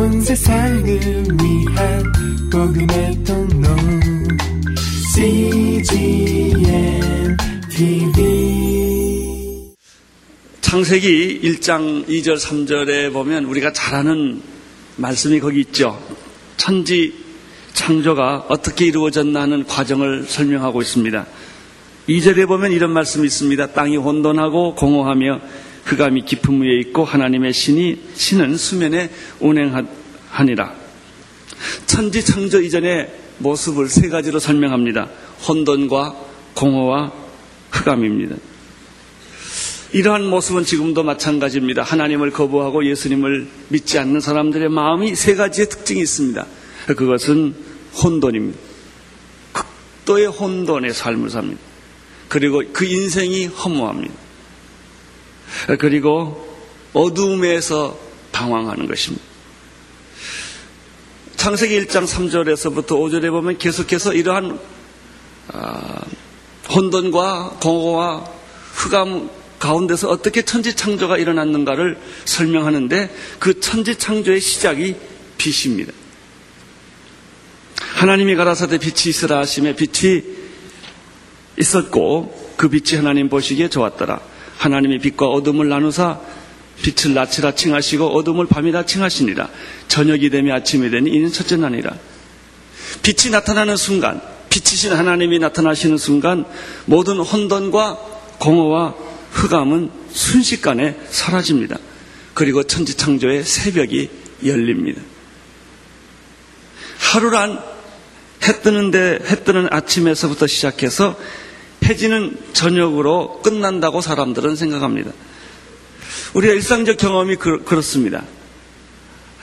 온 세상을 위한 복음의 통로 CGM TV. 창세기 1장 2절 3절에 보면 우리가 잘 아는 말씀이 거기 있죠. 천지 창조가 어떻게 이루어졌나 하는 과정을 설명하고 있습니다. 2절에 보면 이런 말씀이 있습니다. 땅이 혼돈하고 공허하며 흑암이 깊음 위에 있고 하나님의 신은 수면에 운행하니라. 천지 창조 이전의 모습을 세 가지로 설명합니다. 혼돈과 공허와 흑암입니다. 이러한 모습은 지금도 마찬가지입니다. 하나님을 거부하고 예수님을 믿지 않는 사람들의 마음이 세 가지의 특징이 있습니다. 그것은 혼돈입니다. 극도의 혼돈의 삶을 삽니다. 그리고 그 인생이 허무합니다. 그리고 어둠에서 방황하는 것입니다. 창세기 1장 3절에서부터 5절에 보면 계속해서 이러한 혼돈과 공허와 흑암 가운데서 어떻게 천지창조가 일어났는가를 설명하는데, 그 천지창조의 시작이 빛입니다. 하나님이 가라사대 빛이 있으라 하심에 빛이 있었고 그 빛이 하나님 보시기에 좋았더라. 하나님이 빛과 어둠을 나누사 빛을 낮이라 칭하시고 어둠을 밤이라 칭하시니라. 저녁이 되며 아침이 되니 이는 첫째 날이라. 빛이 나타나는 순간, 빛이신 하나님이 나타나시는 순간 모든 혼돈과 공허와 흑암은 순식간에 사라집니다. 그리고 천지창조의 새벽이 열립니다. 하루란 해 뜨는 아침에서부터 시작해서 해지는 저녁으로 끝난다고 사람들은 생각합니다. 우리가 일상적 경험이 그렇습니다.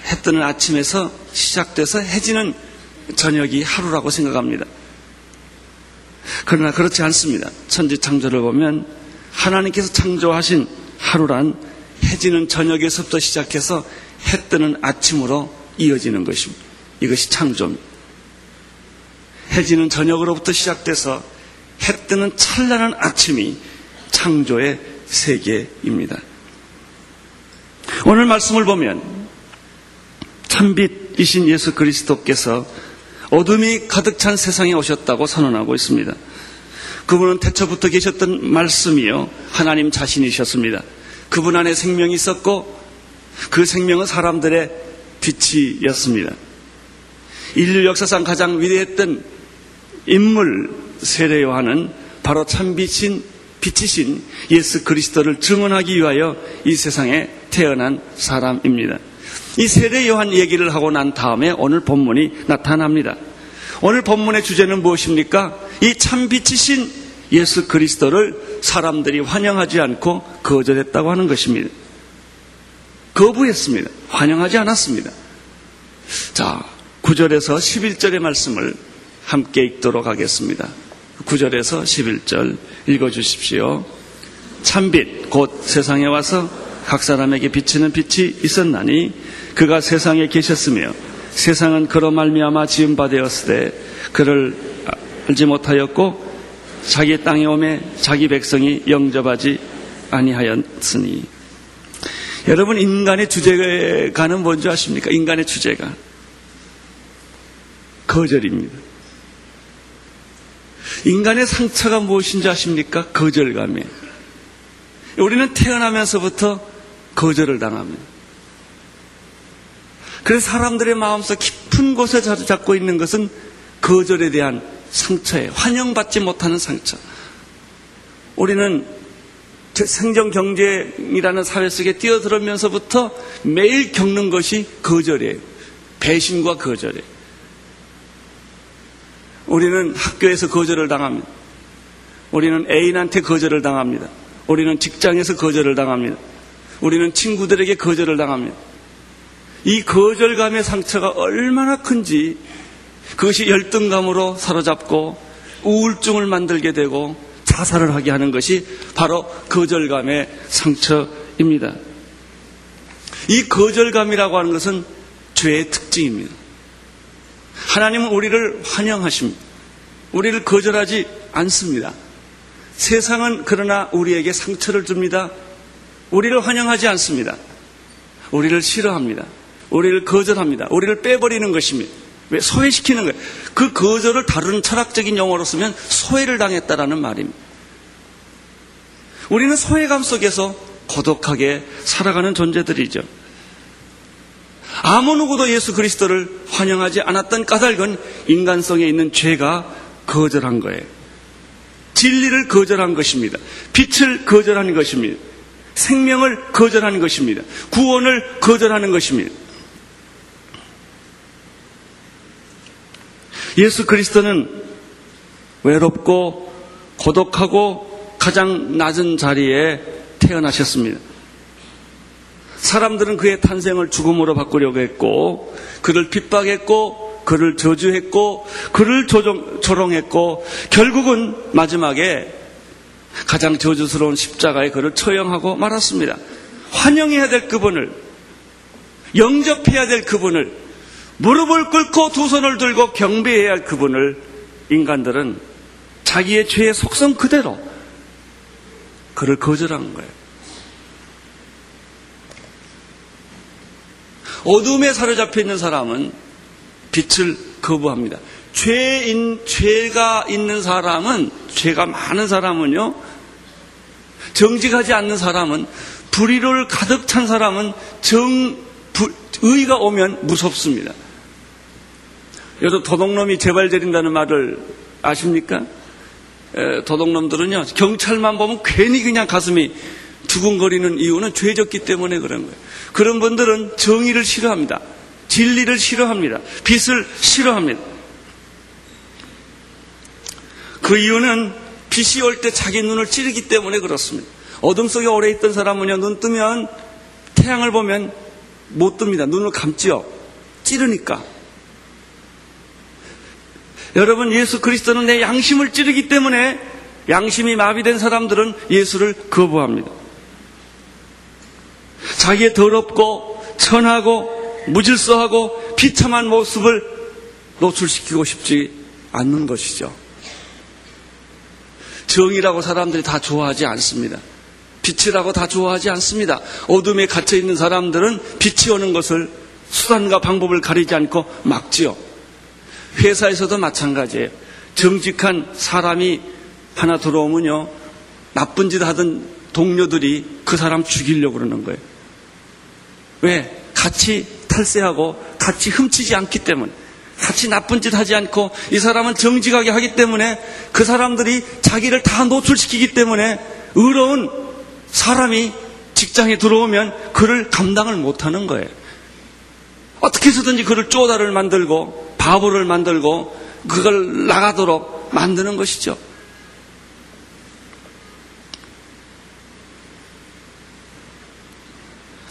해 뜨는 아침에서 시작돼서 해지는 저녁이 하루라고 생각합니다. 그러나 그렇지 않습니다. 천지창조를 보면 하나님께서 창조하신 하루란 해지는 저녁에서부터 시작해서 해 뜨는 아침으로 이어지는 것입니다. 이것이 창조입니다. 해지는 저녁으로부터 시작돼서 해 뜨는 찬란한 아침이 창조의 세계입니다. 오늘 말씀을 보면 참빛이신 예수 그리스도께서 어둠이 가득 찬 세상에 오셨다고 선언하고 있습니다. 그분은 태초부터 계셨던 말씀이요 하나님 자신이셨습니다. 그분 안에 생명이 있었고 그 생명은 사람들의 빛이었습니다. 인류 역사상 가장 위대했던 인물 세례 요한은 바로 참빛인 빛이신 예수 그리스도를 증언하기 위하여 이 세상에 태어난 사람입니다. 이 세례 요한 얘기를 하고 난 다음에 오늘 본문이 나타납니다. 오늘 본문의 주제는 무엇입니까? 이 참빛이신 예수 그리스도를 사람들이 환영하지 않고 거절했다고 하는 것입니다. 거부했습니다. 환영하지 않았습니다. 자, 9절에서 11절의 말씀을 함께 읽도록 하겠습니다. 9절에서 11절 읽어주십시오. 참빛 곧 세상에 와서 각 사람에게 비치는 빛이 있었나니 그가 세상에 계셨으며 세상은 그로 말미암아 지음바 되었으되 그를 알지 못하였고 자기 땅에 오매 자기 백성이 영접하지 아니하였으니. 여러분, 인간의 주제가는 뭔지 아십니까? 인간의 주제가 거절입니다. 인간의 상처가 무엇인지 아십니까? 거절감이에요. 우리는 태어나면서부터 거절을 당합니다. 그래서 사람들의 마음속 깊은 곳에 자리 잡고 있는 것은 거절에 대한 상처예요. 환영받지 못하는 상처. 우리는 생존 경쟁이라는 사회 속에 뛰어들면서부터 매일 겪는 것이 거절이에요. 배신과 거절이에요. 우리는 학교에서 거절을 당합니다. 우리는 애인한테 거절을 당합니다. 우리는 직장에서 거절을 당합니다. 우리는 친구들에게 거절을 당합니다. 이 거절감의 상처가 얼마나 큰지, 그것이 열등감으로 사로잡고 우울증을 만들게 되고 자살을 하게 하는 것이 바로 거절감의 상처입니다. 이 거절감이라고 하는 것은 죄의 특징입니다. 하나님은 우리를 환영하십니다. 우리를 거절하지 않습니다. 세상은 그러나 우리에게 상처를 줍니다. 우리를 환영하지 않습니다. 우리를 싫어합니다. 우리를 거절합니다. 우리를 빼버리는 것입니다. 왜? 소외시키는 거예요. 그 거절을 다른 철학적인 용어로 쓰면 소외를 당했다라는 말입니다. 우리는 소외감 속에서 고독하게 살아가는 존재들이죠. 아무 누구도 예수 그리스도를 환영하지 않았던 까닭은 인간성에 있는 죄가 거절한 거예요. 진리를 거절한 것입니다. 빛을 거절한 것입니다. 생명을 거절한 것입니다. 구원을 거절하는 것입니다. 예수 그리스도는 외롭고 고독하고 가장 낮은 자리에 태어나셨습니다. 사람들은 그의 탄생을 죽음으로 바꾸려고 했고, 그를 핍박했고, 그를 저주했고, 그를 조롱했고, 결국은 마지막에 가장 저주스러운 십자가에 그를 처형하고 말았습니다. 환영해야 될 그분을, 영접해야 될 그분을, 무릎을 꿇고 두 손을 들고 경배해야 할 그분을 인간들은 자기의 죄의 속성 그대로 그를 거절한 거예요. 어둠에 사로잡혀 있는 사람은 빛을 거부합니다. 죄가 있는 사람은, 죄가 많은 사람은요, 정직하지 않는 사람은, 불의를 가득 찬 사람은 의가 오면 무섭습니다. 여러분, 도둑놈이 재발저린다는 말을 아십니까? 도둑놈들은요, 경찰만 보면 괜히 그냥 가슴이 두근거리는 이유는 죄졌기 때문에 그런 거예요. 그런 분들은 정의를 싫어합니다. 진리를 싫어합니다. 빛을 싫어합니다. 그 이유는 빛이 올 때 자기 눈을 찌르기 때문에 그렇습니다. 어둠 속에 오래 있던 사람은요, 눈 뜨면, 태양을 보면 못 뜹니다. 눈을 감지요. 찌르니까. 여러분, 예수 그리스도는 내 양심을 찌르기 때문에 양심이 마비된 사람들은 예수를 거부합니다. 자기의 더럽고 천하고 무질서하고 비참한 모습을 노출시키고 싶지 않는 것이죠. 정의라고 사람들이 다 좋아하지 않습니다. 빛이라고 다 좋아하지 않습니다. 어둠에 갇혀있는 사람들은 빛이 오는 것을 수단과 방법을 가리지 않고 막지요. 회사에서도 마찬가지예요. 정직한 사람이 하나 들어오면요, 나쁜 짓 하던 동료들이 그 사람 죽이려고 그러는 거예요. 왜? 같이 탈세하고 같이 훔치지 않기 때문에, 같이 나쁜 짓 하지 않고 이 사람은 정직하게 하기 때문에, 그 사람들이 자기를 다 노출시키기 때문에 의로운 사람이 직장에 들어오면 그를 감당을 못하는 거예요. 어떻게 해서든지 그를 쪼다를 만들고 바보를 만들고 그걸 나가도록 만드는 것이죠.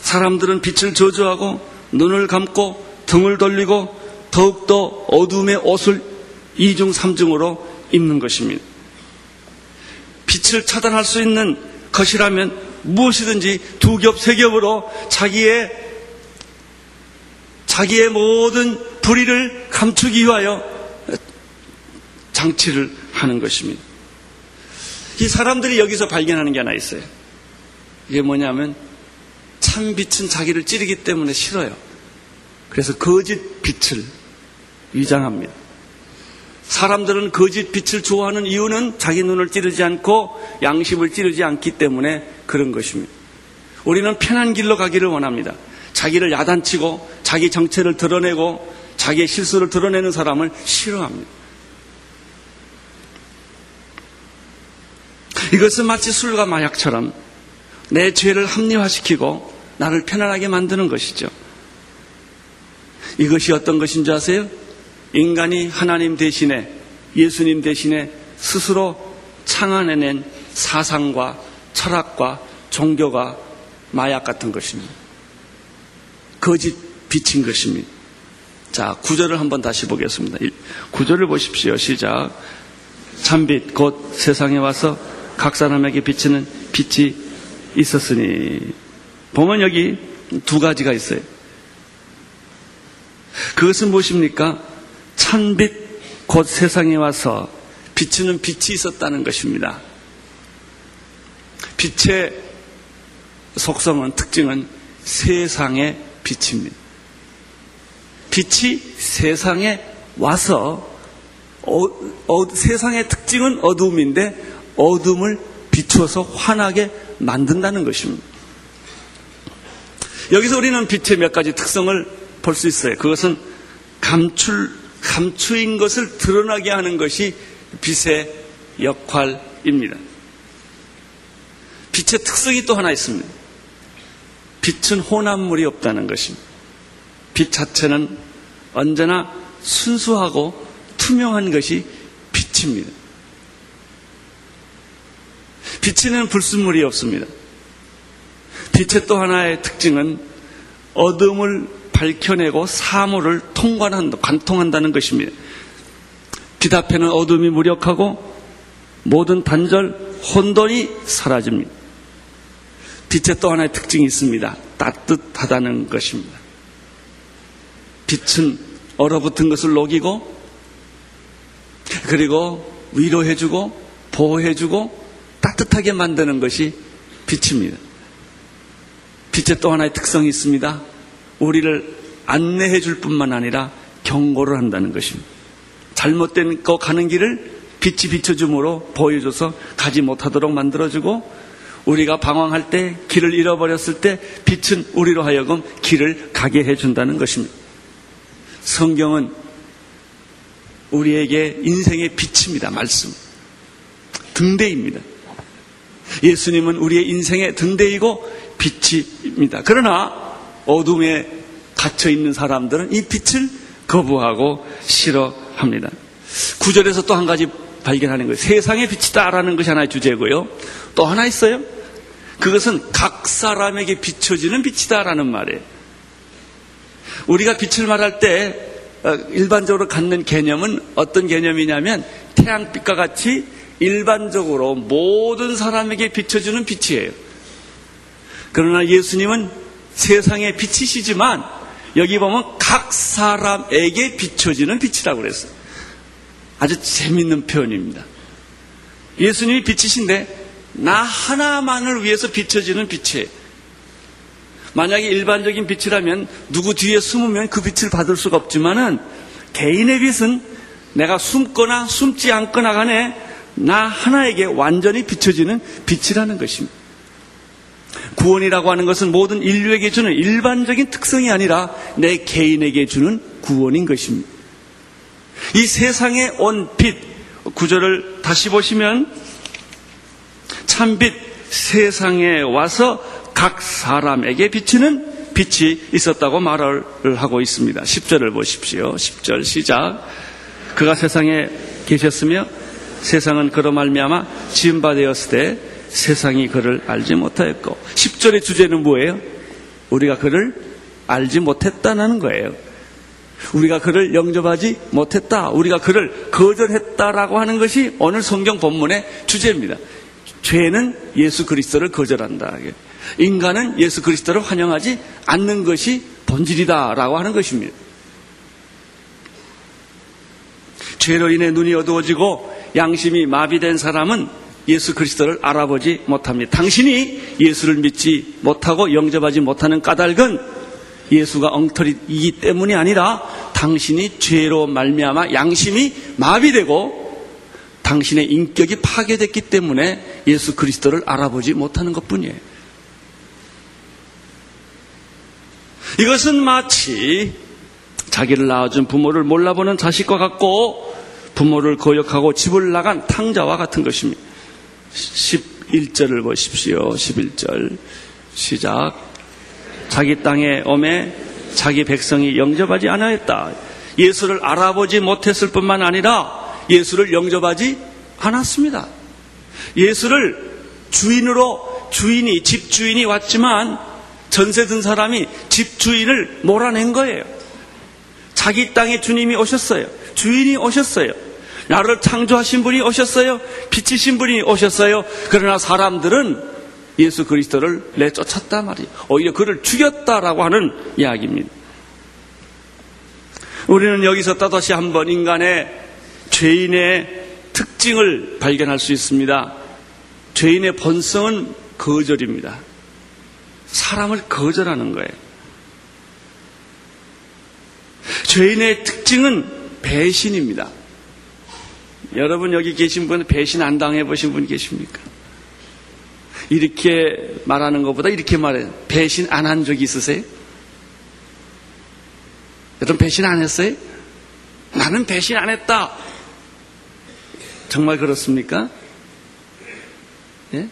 사람들은 빛을 저주하고 눈을 감고 등을 돌리고 더욱더 어둠의 옷을 2중 3중으로 입는 것입니다. 빛을 차단할 수 있는 것이라면 무엇이든지 두 겹, 세 겹으로 자기의 모든 불의를 감추기 위하여 장치를 하는 것입니다. 이 사람들이 여기서 발견하는 게 하나 있어요. 이게 뭐냐면, 참 빛은 자기를 찌르기 때문에 싫어요. 그래서 거짓 빛을 위장합니다. 사람들은 거짓 빛을 좋아하는 이유는 자기 눈을 찌르지 않고 양심을 찌르지 않기 때문에 그런 것입니다. 우리는 편한 길로 가기를 원합니다. 자기를 야단치고 자기 정체를 드러내고 자기의 실수를 드러내는 사람을 싫어합니다. 이것은 마치 술과 마약처럼 내 죄를 합리화시키고 나를 편안하게 만드는 것이죠. 이것이 어떤 것인지 아세요? 인간이 하나님 대신에, 예수님 대신에 스스로 창안해낸 사상과 철학과 종교가 마약 같은 것입니다. 거짓 빛인 것입니다. 자, 9절을 한번 다시 보겠습니다. 9절을 보십시오. 시작. 참빛 곧 세상에 와서 각 사람에게 비치는 빛이 있었으니. 보면 여기 두 가지가 있어요. 그것은 무엇입니까? 찬빛 곧 세상에 와서 비치는 빛이 있었다는 것입니다. 빛의 속성은, 특징은 세상의 빛입니다. 빛이 세상에 와서 세상의 특징은 어둠인데 어둠을 비추어서 환하게 만든다는 것입니다. 여기서 우리는 빛의 몇 가지 특성을 볼 수 있어요. 그것은 감추인 것을 드러나게 하는 것이 빛의 역할입니다. 빛의 특성이 또 하나 있습니다. 빛은 혼합물이 없다는 것입니다. 빛 자체는 언제나 순수하고 투명한 것이 빛입니다. 빛에는 불순물이 없습니다. 빛의 또 하나의 특징은 어둠을 밝혀내고 사물을 관통한다는 것입니다. 빛 앞에는 어둠이 무력하고 모든 단절, 혼돈이 사라집니다. 빛의 또 하나의 특징이 있습니다. 따뜻하다는 것입니다. 빛은 얼어붙은 것을 녹이고 그리고 위로해주고 보호해주고 따뜻하게 만드는 것이 빛입니다. 빛의 또 하나의 특성이 있습니다. 우리를 안내해 줄 뿐만 아니라 경고를 한다는 것입니다. 잘못된 거 가는 길을 빛이 비춰줌으로 보여줘서 가지 못하도록 만들어주고 우리가 방황할 때 길을 잃어버렸을 때 빛은 우리로 하여금 길을 가게 해준다는 것입니다. 성경은 우리에게 인생의 빛입니다. 말씀. 등대입니다. 예수님은 우리의 인생의 등대이고 빛입니다. 그러나 어둠에 갇혀있는 사람들은 이 빛을 거부하고 싫어합니다. 9절에서 또 한 가지 발견하는 거예요. 세상의 빛이다라는 것이 하나의 주제고요. 또 하나 있어요. 그것은 각 사람에게 비춰지는 빛이다라는 말이에요. 우리가 빛을 말할 때 일반적으로 갖는 개념은 어떤 개념이냐면 태양빛과 같이 일반적으로 모든 사람에게 비춰주는 빛이에요. 그러나 예수님은 세상의 빛이시지만 여기 보면 각 사람에게 비춰지는 빛이라고 그랬어요. 아주 재밌는 표현입니다. 예수님이 빛이신데 나 하나만을 위해서 비춰지는 빛이에요. 만약에 일반적인 빛이라면 누구 뒤에 숨으면 그 빛을 받을 수가 없지만은 개인의 빛은 내가 숨거나 숨지 않거나 간에 나 하나에게 완전히 비춰지는 빛이라는 것입니다. 구원이라고 하는 것은 모든 인류에게 주는 일반적인 특성이 아니라 내 개인에게 주는 구원인 것입니다. 이 세상에 온 빛, 구절을 다시 보시면 참빛 세상에 와서 각 사람에게 비치는 빛이 있었다고 말을 하고 있습니다. 10절을 보십시오. 10절 시작. 그가 세상에 계셨으며 세상은 그로 말미암아 지은 바 되었으되 세상이 그를 알지 못하였고. 10절의 주제는 뭐예요? 우리가 그를 알지 못했다는 거예요. 우리가 그를 영접하지 못했다. 우리가 그를 거절했다라고 하는 것이 오늘 성경 본문의 주제입니다. 죄는 예수 그리스도를 거절한다. 인간은 예수 그리스도를 환영하지 않는 것이 본질이다라고 하는 것입니다. 죄로 인해 눈이 어두워지고 양심이 마비된 사람은 예수 그리스도를 알아보지 못합니다. 당신이 예수를 믿지 못하고 영접하지 못하는 까닭은 예수가 엉터리이기 때문이 아니라 당신이 죄로 말미암아 양심이 마비되고 당신의 인격이 파괴됐기 때문에 예수 그리스도를 알아보지 못하는 것뿐이에요. 이것은 마치 자기를 낳아준 부모를 몰라보는 자식과 같고 부모를 거역하고 집을 나간 탕자와 같은 것입니다. 11절을 보십시오. 11절 시작. 자기 땅에 오매 자기 백성이 영접하지 않았다. 예수를 알아보지 못했을 뿐만 아니라 예수를 영접하지 않았습니다. 예수를 집주인이 왔지만 전세 든 사람이 집주인을 몰아낸 거예요. 자기 땅에 주님이 오셨어요. 주인이 오셨어요. 나를 창조하신 분이 오셨어요. 빛이신 분이 오셨어요. 그러나 사람들은 예수 그리스도를 내쫓았다 말이에요. 오히려 그를 죽였다라고 하는 이야기입니다. 우리는 여기서 또다시 한번 인간의 죄인의 특징을 발견할 수 있습니다. 죄인의 본성은 거절입니다. 사람을 거절하는 거예요. 죄인의 특징은 배신입니다. 여러분 여기 계신 분 배신 안 당해보신 분 계십니까? 이렇게 말하는 것보다 이렇게 말해요. 배신 안 한 적이 있으세요? 여러분 배신 안 했어요? 나는 배신 안 했다. 정말 그렇습니까? 예?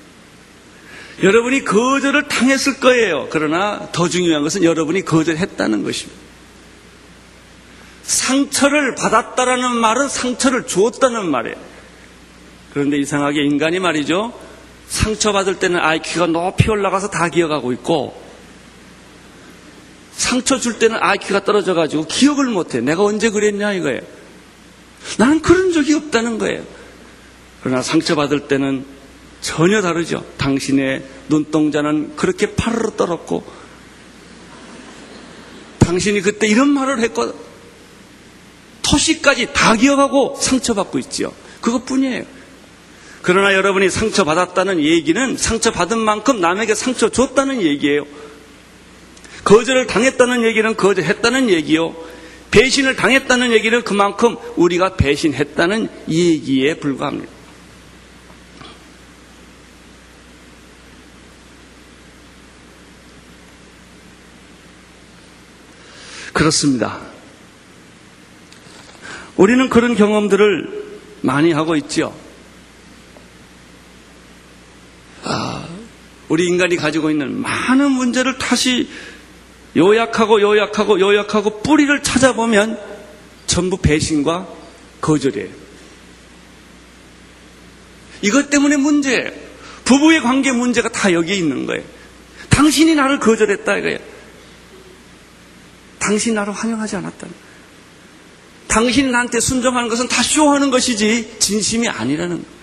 여러분이 거절을 당했을 거예요. 그러나 더 중요한 것은 여러분이 거절했다는 것입니다. 상처를 받았다라는 말은 상처를 주었다는 말이에요. 그런데 이상하게 인간이 말이죠. 상처받을 때는 IQ가 높이 올라가서 다 기억하고 있고 상처 줄 때는 IQ가 떨어져가지고 기억을 못해. 내가 언제 그랬냐 이거예요. 나는 그런 적이 없다는 거예요. 그러나 상처받을 때는 전혀 다르죠. 당신의 눈동자는 그렇게 파르르 떨었고 당신이 그때 이런 말을 했고 토시까지 다 기억하고 상처받고 있지요. 그것뿐이에요. 그러나 여러분이 상처받았다는 얘기는 상처받은 만큼 남에게 상처 줬다는 얘기예요. 거절을 당했다는 얘기는 거절했다는 얘기요. 배신을 당했다는 얘기는 그만큼 우리가 배신했다는 얘기에 불과합니다. 그렇습니다. 우리는 그런 경험들을 많이 하고 있죠. 우리 인간이 가지고 있는 많은 문제를 다시 요약하고 뿌리를 찾아보면 전부 배신과 거절이에요. 이것 때문에 문제예요. 부부의 관계 문제가 다 여기에 있는 거예요. 당신이 나를 거절했다 이거예요. 당신이 나를 환영하지 않았다. 당신이 나한테 순종하는 것은 다 쇼하는 것이지 진심이 아니라는 거예요.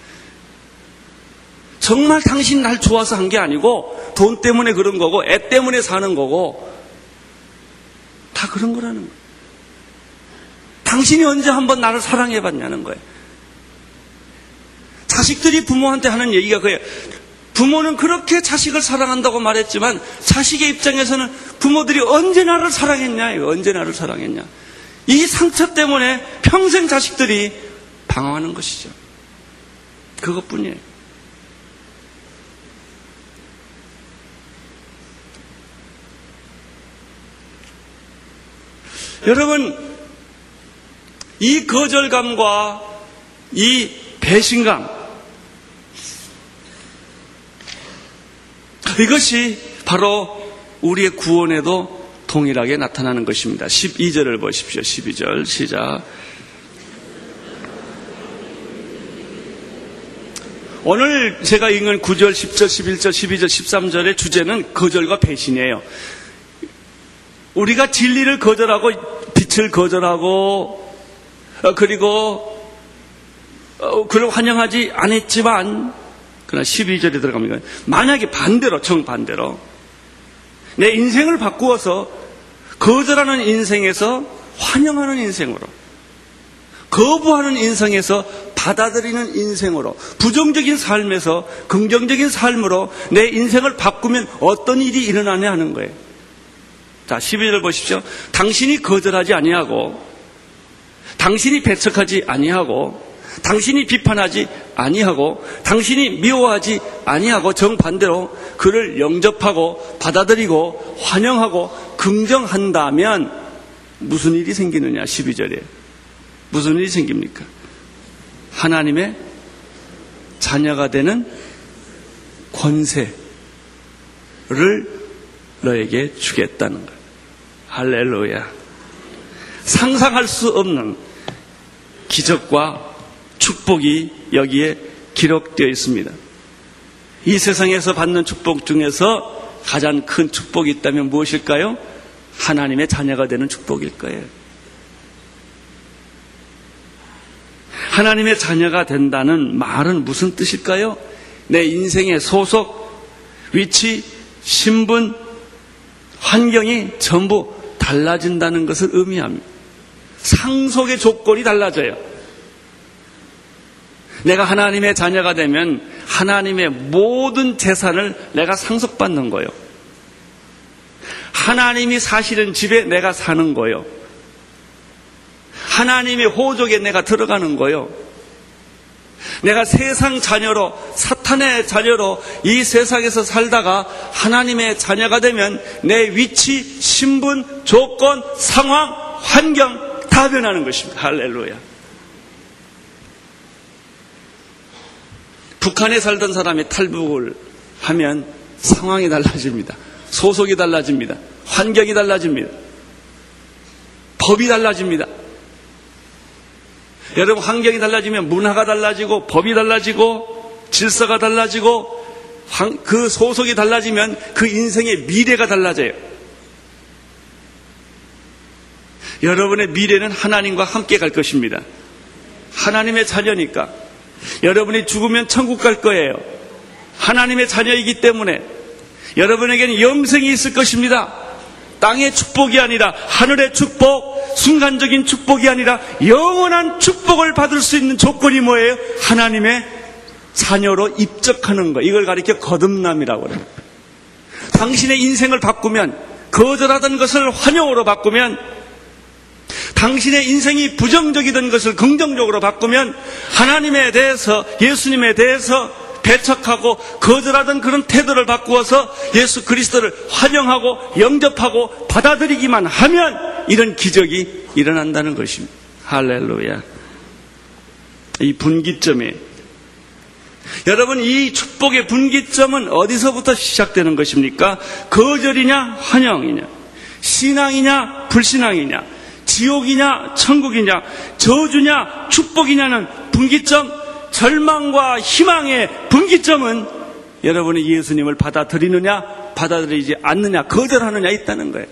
정말 당신 날 좋아서 한 게 아니고 돈 때문에 그런 거고 애 때문에 사는 거고 다 그런 거라는 거예요. 당신이 언제 한번 나를 사랑해봤냐는 거예요. 자식들이 부모한테 하는 얘기가 그래요. 부모는 그렇게 자식을 사랑한다고 말했지만 자식의 입장에서는 부모들이 언제 나를 사랑했냐 이거 언제 나를 사랑했냐 이 상처 때문에 평생 자식들이 방황하는 것이죠. 그것뿐이에요. 여러분, 이 거절감과 이 배신감, 이것이 바로 우리의 구원에도 동일하게 나타나는 것입니다. 12절을 보십시오. 12절 시작. 오늘 제가 읽은 9절, 10절, 11절, 12절, 13절의 주제는 거절과 배신이에요. 우리가 진리를 거절하고 빛을 거절하고 그리고 환영하지 않았지만 그러나 12절에 들어갑니다. 만약에 반대로 정반대로 내 인생을 바꾸어서 거절하는 인생에서 환영하는 인생으로 거부하는 인생에서 받아들이는 인생으로 부정적인 삶에서 긍정적인 삶으로 내 인생을 바꾸면 어떤 일이 일어나냐 하는 거예요. 자, 12절 보십시오. 당신이 거절하지 아니하고 당신이 배척하지 아니하고 당신이 비판하지 아니하고 당신이 미워하지 아니하고 정반대로 그를 영접하고 받아들이고 환영하고 긍정한다면 무슨 일이 생기느냐 12절에 무슨 일이 생깁니까? 하나님의 자녀가 되는 권세를 너에게 주겠다는 거예요. 할렐루야. 상상할 수 없는 기적과 축복이 여기에 기록되어 있습니다. 이 세상에서 받는 축복 중에서 가장 큰 축복이 있다면 무엇일까요? 하나님의 자녀가 되는 축복일 거예요. 하나님의 자녀가 된다는 말은 무슨 뜻일까요? 내 인생의 소속, 위치, 신분, 환경이 전부 달라진다는 것을 의미합니다. 상속의 조건이 달라져요. 내가 하나님의 자녀가 되면 하나님의 모든 재산을 내가 상속받는 거예요. 하나님이 사시는 집에 내가 사는 거예요. 하나님의 호적에 내가 들어가는 거예요. 내가 세상 자녀로, 사탄의 자녀로 이 세상에서 살다가 하나님의 자녀가 되면 내 위치, 신분, 조건, 상황, 환경 다 변하는 것입니다. 할렐루야. 북한에 살던 사람이 탈북을 하면 상황이 달라집니다. 소속이 달라집니다. 환경이 달라집니다. 법이 달라집니다. 여러분, 환경이 달라지면 문화가 달라지고 법이 달라지고 질서가 달라지고 그 소속이 달라지면 그 인생의 미래가 달라져요. 여러분의 미래는 하나님과 함께 갈 것입니다. 하나님의 자녀니까. 여러분이 죽으면 천국 갈 거예요. 하나님의 자녀이기 때문에 여러분에게는 영생이 있을 것입니다. 땅의 축복이 아니라 하늘의 축복, 순간적인 축복이 아니라 영원한 축복을 받을 수 있는 조건이 뭐예요? 하나님의 자녀로 입적하는 거. 이걸 가리켜 거듭남이라고 그래요. 당신의 인생을 바꾸면, 거절하던 것을 환영으로 바꾸면, 당신의 인생이 부정적이던 것을 긍정적으로 바꾸면, 하나님에 대해서, 예수님에 대해서 배척하고 거절하던 그런 태도를 바꾸어서 예수 그리스도를 환영하고 영접하고 받아들이기만 하면 이런 기적이 일어난다는 것입니다. 할렐루야. 이 분기점에, 여러분, 이 축복의 분기점은 어디서부터 시작되는 것입니까? 거절이냐 환영이냐, 신앙이냐 불신앙이냐, 지옥이냐 천국이냐, 저주냐 축복이냐는 분기점, 절망과 희망의 분기점은 여러분이 예수님을 받아들이느냐 받아들이지 않느냐, 거절하느냐 있다는 거예요.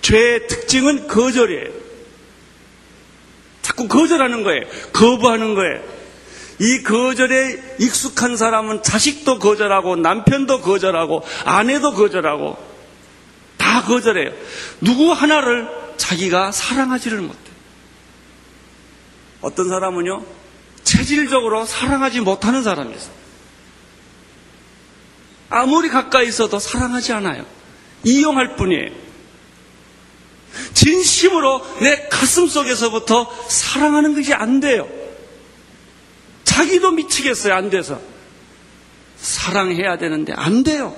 죄의 특징은 거절이에요. 자꾸 거절하는 거예요. 거부하는 거예요. 이 거절에 익숙한 사람은 자식도 거절하고 남편도 거절하고 아내도 거절하고 다 거절해요. 누구 하나를 자기가 사랑하지를 못해요. 어떤 사람은요, 체질적으로 사랑하지 못하는 사람이 있어요. 아무리 가까이 있어도 사랑하지 않아요. 이용할 뿐이에요. 진심으로 내 가슴 속에서부터 사랑하는 것이 안 돼요. 자기도 미치겠어요. 안 돼서. 사랑해야 되는데 안 돼요.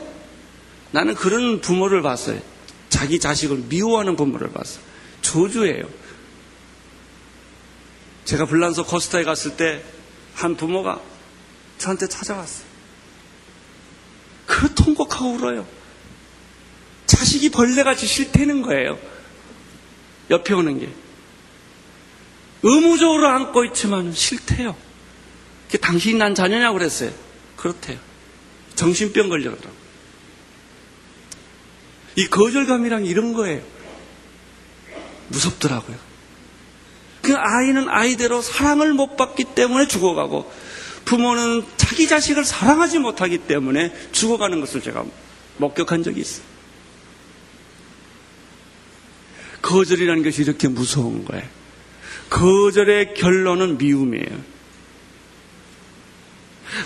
나는 그런 부모를 봤어요. 자기 자식을 미워하는 부모를 봤어요. 저주예요. 제가 불란서 코스타에 갔을 때 한 부모가 저한테 찾아왔어요. 그 통곡하고 울어요. 자식이 벌레같이 싫다는 거예요. 옆에 오는 게. 의무적으로 안고 있지만 싫대요. 당신이 난 자녀냐고 그랬어요. 그렇대요. 정신병 걸리더라고요. 이 거절감이랑 이런 거예요. 무섭더라고요. 그 아이는 아이대로 사랑을 못 받기 때문에 죽어가고, 부모는 자기 자식을 사랑하지 못하기 때문에 죽어가는 것을 제가 목격한 적이 있어요. 거절이라는 것이 이렇게 무서운 거예요. 거절의 결론은 미움이에요.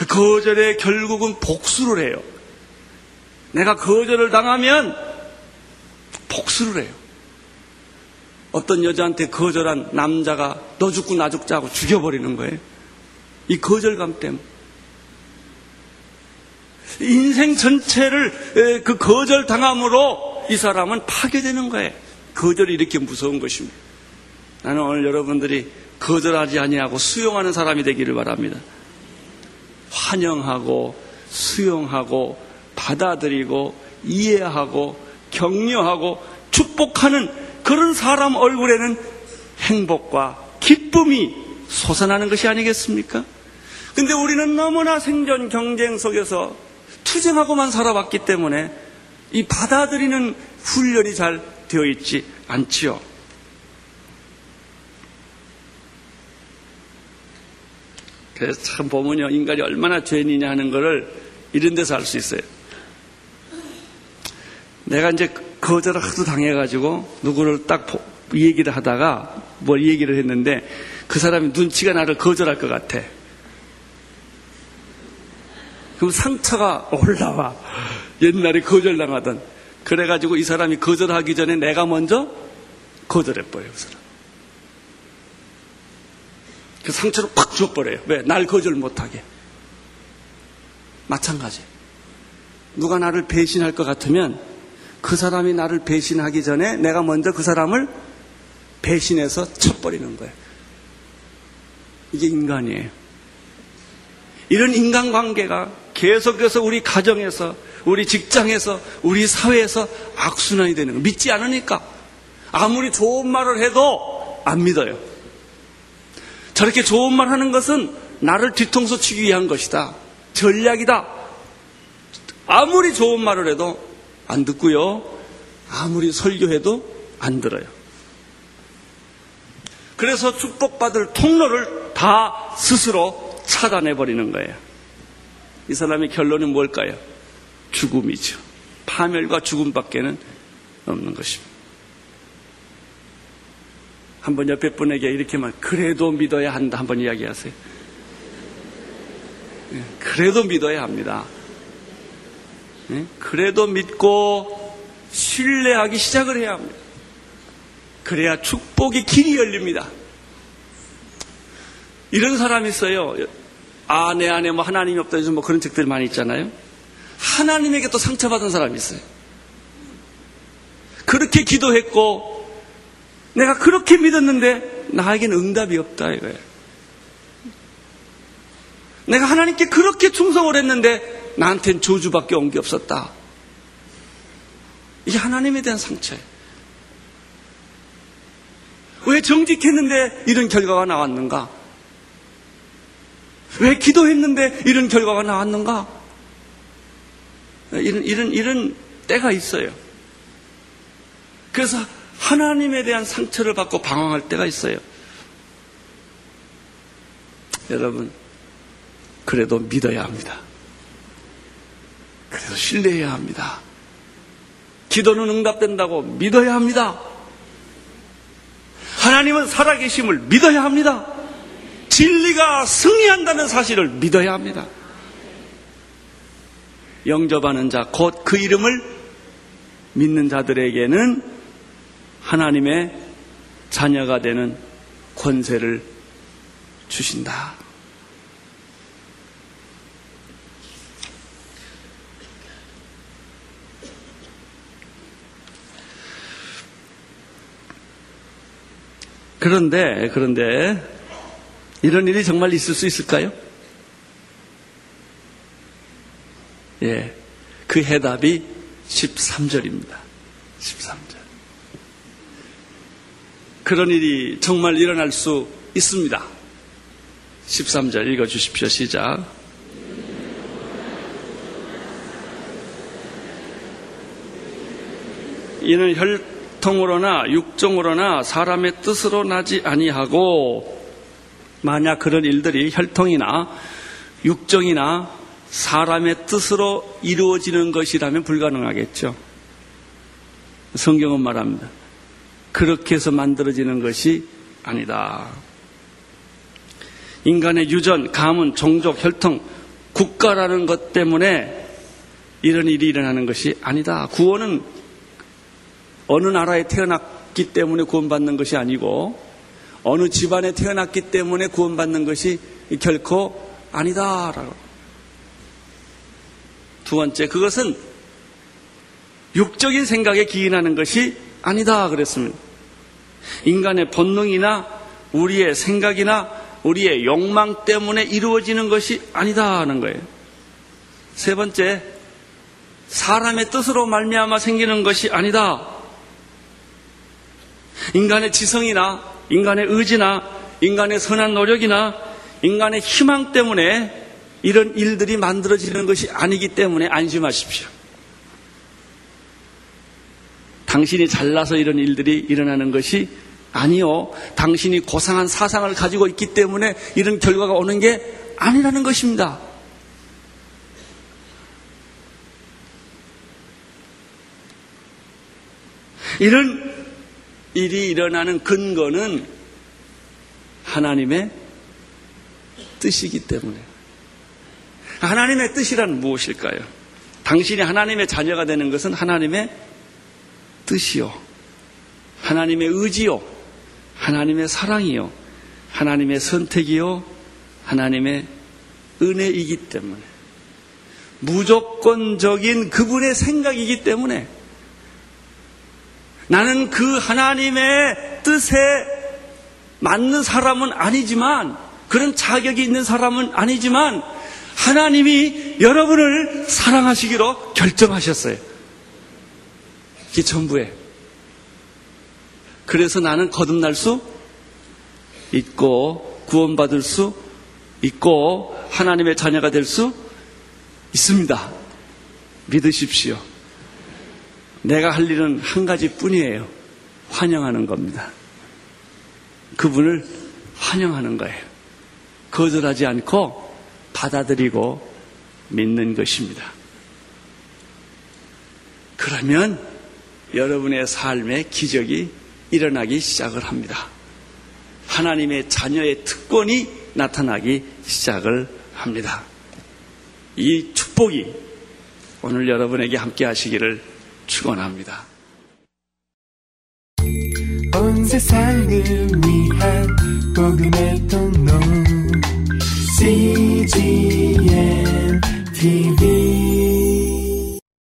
거절의 결국은 복수를 해요. 내가 거절을 당하면 복수를 해요. 어떤 여자한테 거절한 남자가 너 죽고 나 죽자 하고 죽여버리는 거예요. 이 거절감 때문에. 인생 전체를 그 거절당함으로 이 사람은 파괴되는 거예요. 거절이 이렇게 무서운 것입니다. 나는 오늘 여러분들이 거절하지 아니하고 수용하는 사람이 되기를 바랍니다. 환영하고 수용하고 받아들이고 이해하고 격려하고 축복하는 그런 사람 얼굴에는 행복과 기쁨이 솟아나는 것이 아니겠습니까? 근데 우리는 너무나 생존 경쟁 속에서 투쟁하고만 살아왔기 때문에 이 받아들이는 훈련이 잘 되어 있지 않지요. 그래서 참 보면요, 인간이 얼마나 죄인이냐 하는 거를 이런 데서 알 수 있어요. 내가 이제 거절을 하도 당해가지고 누구를 딱 얘기를 하다가 뭘 얘기를 했는데 그 사람이 눈치가 나를 거절할 것 같아. 그럼 상처가 올라와. 옛날에 거절당하던. 그래가지고 이 사람이 거절하기 전에 내가 먼저 거절해버려. 그 사람. 그 상처를 팍 줘버려요. 왜? 날 거절 못하게. 마찬가지. 누가 나를 배신할 것 같으면 그 사람이 나를 배신하기 전에 내가 먼저 그 사람을 배신해서 쳐버리는 거예요. 이게 인간이에요. 이런 인간관계가 계속해서 우리 가정에서, 우리 직장에서, 우리 사회에서 악순환이 되는 거예요. 믿지 않으니까. 아무리 좋은 말을 해도 안 믿어요. 저렇게 좋은 말 하는 것은 나를 뒤통수 치기 위한 것이다. 전략이다. 아무리 좋은 말을 해도 안 듣고요. 아무리 설교해도 안 들어요. 그래서 축복받을 통로를 다 스스로 차단해버리는 거예요. 이 사람의 결론이 뭘까요? 죽음이죠. 파멸과 죽음밖에는 없는 것입니다. 한번 옆에 분에게 이렇게 말, 그래도 믿어야 한다. 한번 이야기하세요. 그래도 믿어야 합니다. 그래도 믿고 신뢰하기 시작을 해야 합니다. 그래야 축복의 길이 열립니다. 이런 사람이 있어요. 아, 내 안에 뭐 하나님이 없다. 요즘 뭐 그런 책들이 많이 있잖아요. 하나님에게 또 상처받은 사람이 있어요. 그렇게 기도했고 내가 그렇게 믿었는데 나에게는 응답이 없다 이거예요. 내가 하나님께 그렇게 충성을 했는데 나한테는 저주밖에 온 게 없었다. 이게 하나님에 대한 상처예요. 왜 정직했는데 이런 결과가 나왔는가? 왜 기도했는데 이런 결과가 나왔는가? 이런 때가 있어요. 그래서 하나님에 대한 상처를 받고 방황할 때가 있어요. 여러분, 그래도 믿어야 합니다. 그래도 신뢰해야 합니다. 기도는 응답된다고 믿어야 합니다. 하나님은 살아계심을 믿어야 합니다. 진리가 승리한다는 사실을 믿어야 합니다. 영접하는 자, 곧 그 이름을 믿는 자들에게는 하나님의 자녀가 되는 권세를 주신다. 그런데 이런 일이 정말 있을 수 있을까요? 예, 그 해답이 13절입니다. 13절. 그런 일이 정말 일어날 수 있습니다. 13절 읽어주십시오. 시작. 이는 혈통으로나 육정으로나 사람의 뜻으로 나지 아니하고, 만약 그런 일들이 혈통이나 육정이나 사람의 뜻으로 이루어지는 것이라면 불가능하겠죠. 성경은 말합니다. 그렇게 해서 만들어지는 것이 아니다. 인간의 유전, 가문, 종족, 혈통, 국가라는 것 때문에 이런 일이 일어나는 것이 아니다. 구원은 어느 나라에 태어났기 때문에 구원받는 것이 아니고, 어느 집안에 태어났기 때문에 구원받는 것이 결코 아니다라고. 두 번째, 그것은 육적인 생각에 기인하는 것이 아니다 그랬습니다. 인간의 본능이나 우리의 생각이나 우리의 욕망 때문에 이루어지는 것이 아니다 하는 거예요. 세 번째, 사람의 뜻으로 말미암아 생기는 것이 아니다. 인간의 지성이나 인간의 의지나 인간의 선한 노력이나 인간의 희망 때문에 이런 일들이 만들어지는 것이 아니기 때문에 안심하십시오. 당신이 잘나서 이런 일들이 일어나는 것이 아니요, 당신이 고상한 사상을 가지고 있기 때문에 이런 결과가 오는 게 아니라는 것입니다. 이런 일이 일어나는 근거는 하나님의 뜻이기 때문에. 하나님의 뜻이란 무엇일까요? 당신이 하나님의 자녀가 되는 것은 하나님의 뜻이요, 하나님의 의지요, 하나님의 사랑이요, 하나님의 선택이요 하나님의 은혜이기 때문에 무조건적인 그분의 생각이기 때문에 나는 그 하나님의 뜻에 맞는 사람은 아니지만 그런 자격이 있는 사람은 아니지만 하나님이 여러분을 사랑하시기로 결정하셨어요. 이게 전부예요. 그래서 나는 거듭날 수 있고 구원받을 수 있고 하나님의 자녀가 될 수 있습니다. 믿으십시오. 내가 할 일은 한 가지뿐이에요. 환영하는 겁니다. 그분을 환영하는 거예요. 거절하지 않고 받아들이고 믿는 것입니다. 그러면 여러분의 삶에 기적이 일어나기 시작을 합니다. 하나님의 자녀의 특권이 나타나기 시작을 합니다. 이 축복이 오늘 여러분에게 함께 하시기를 축원합니다. 온 세상을 위한 복음의 통로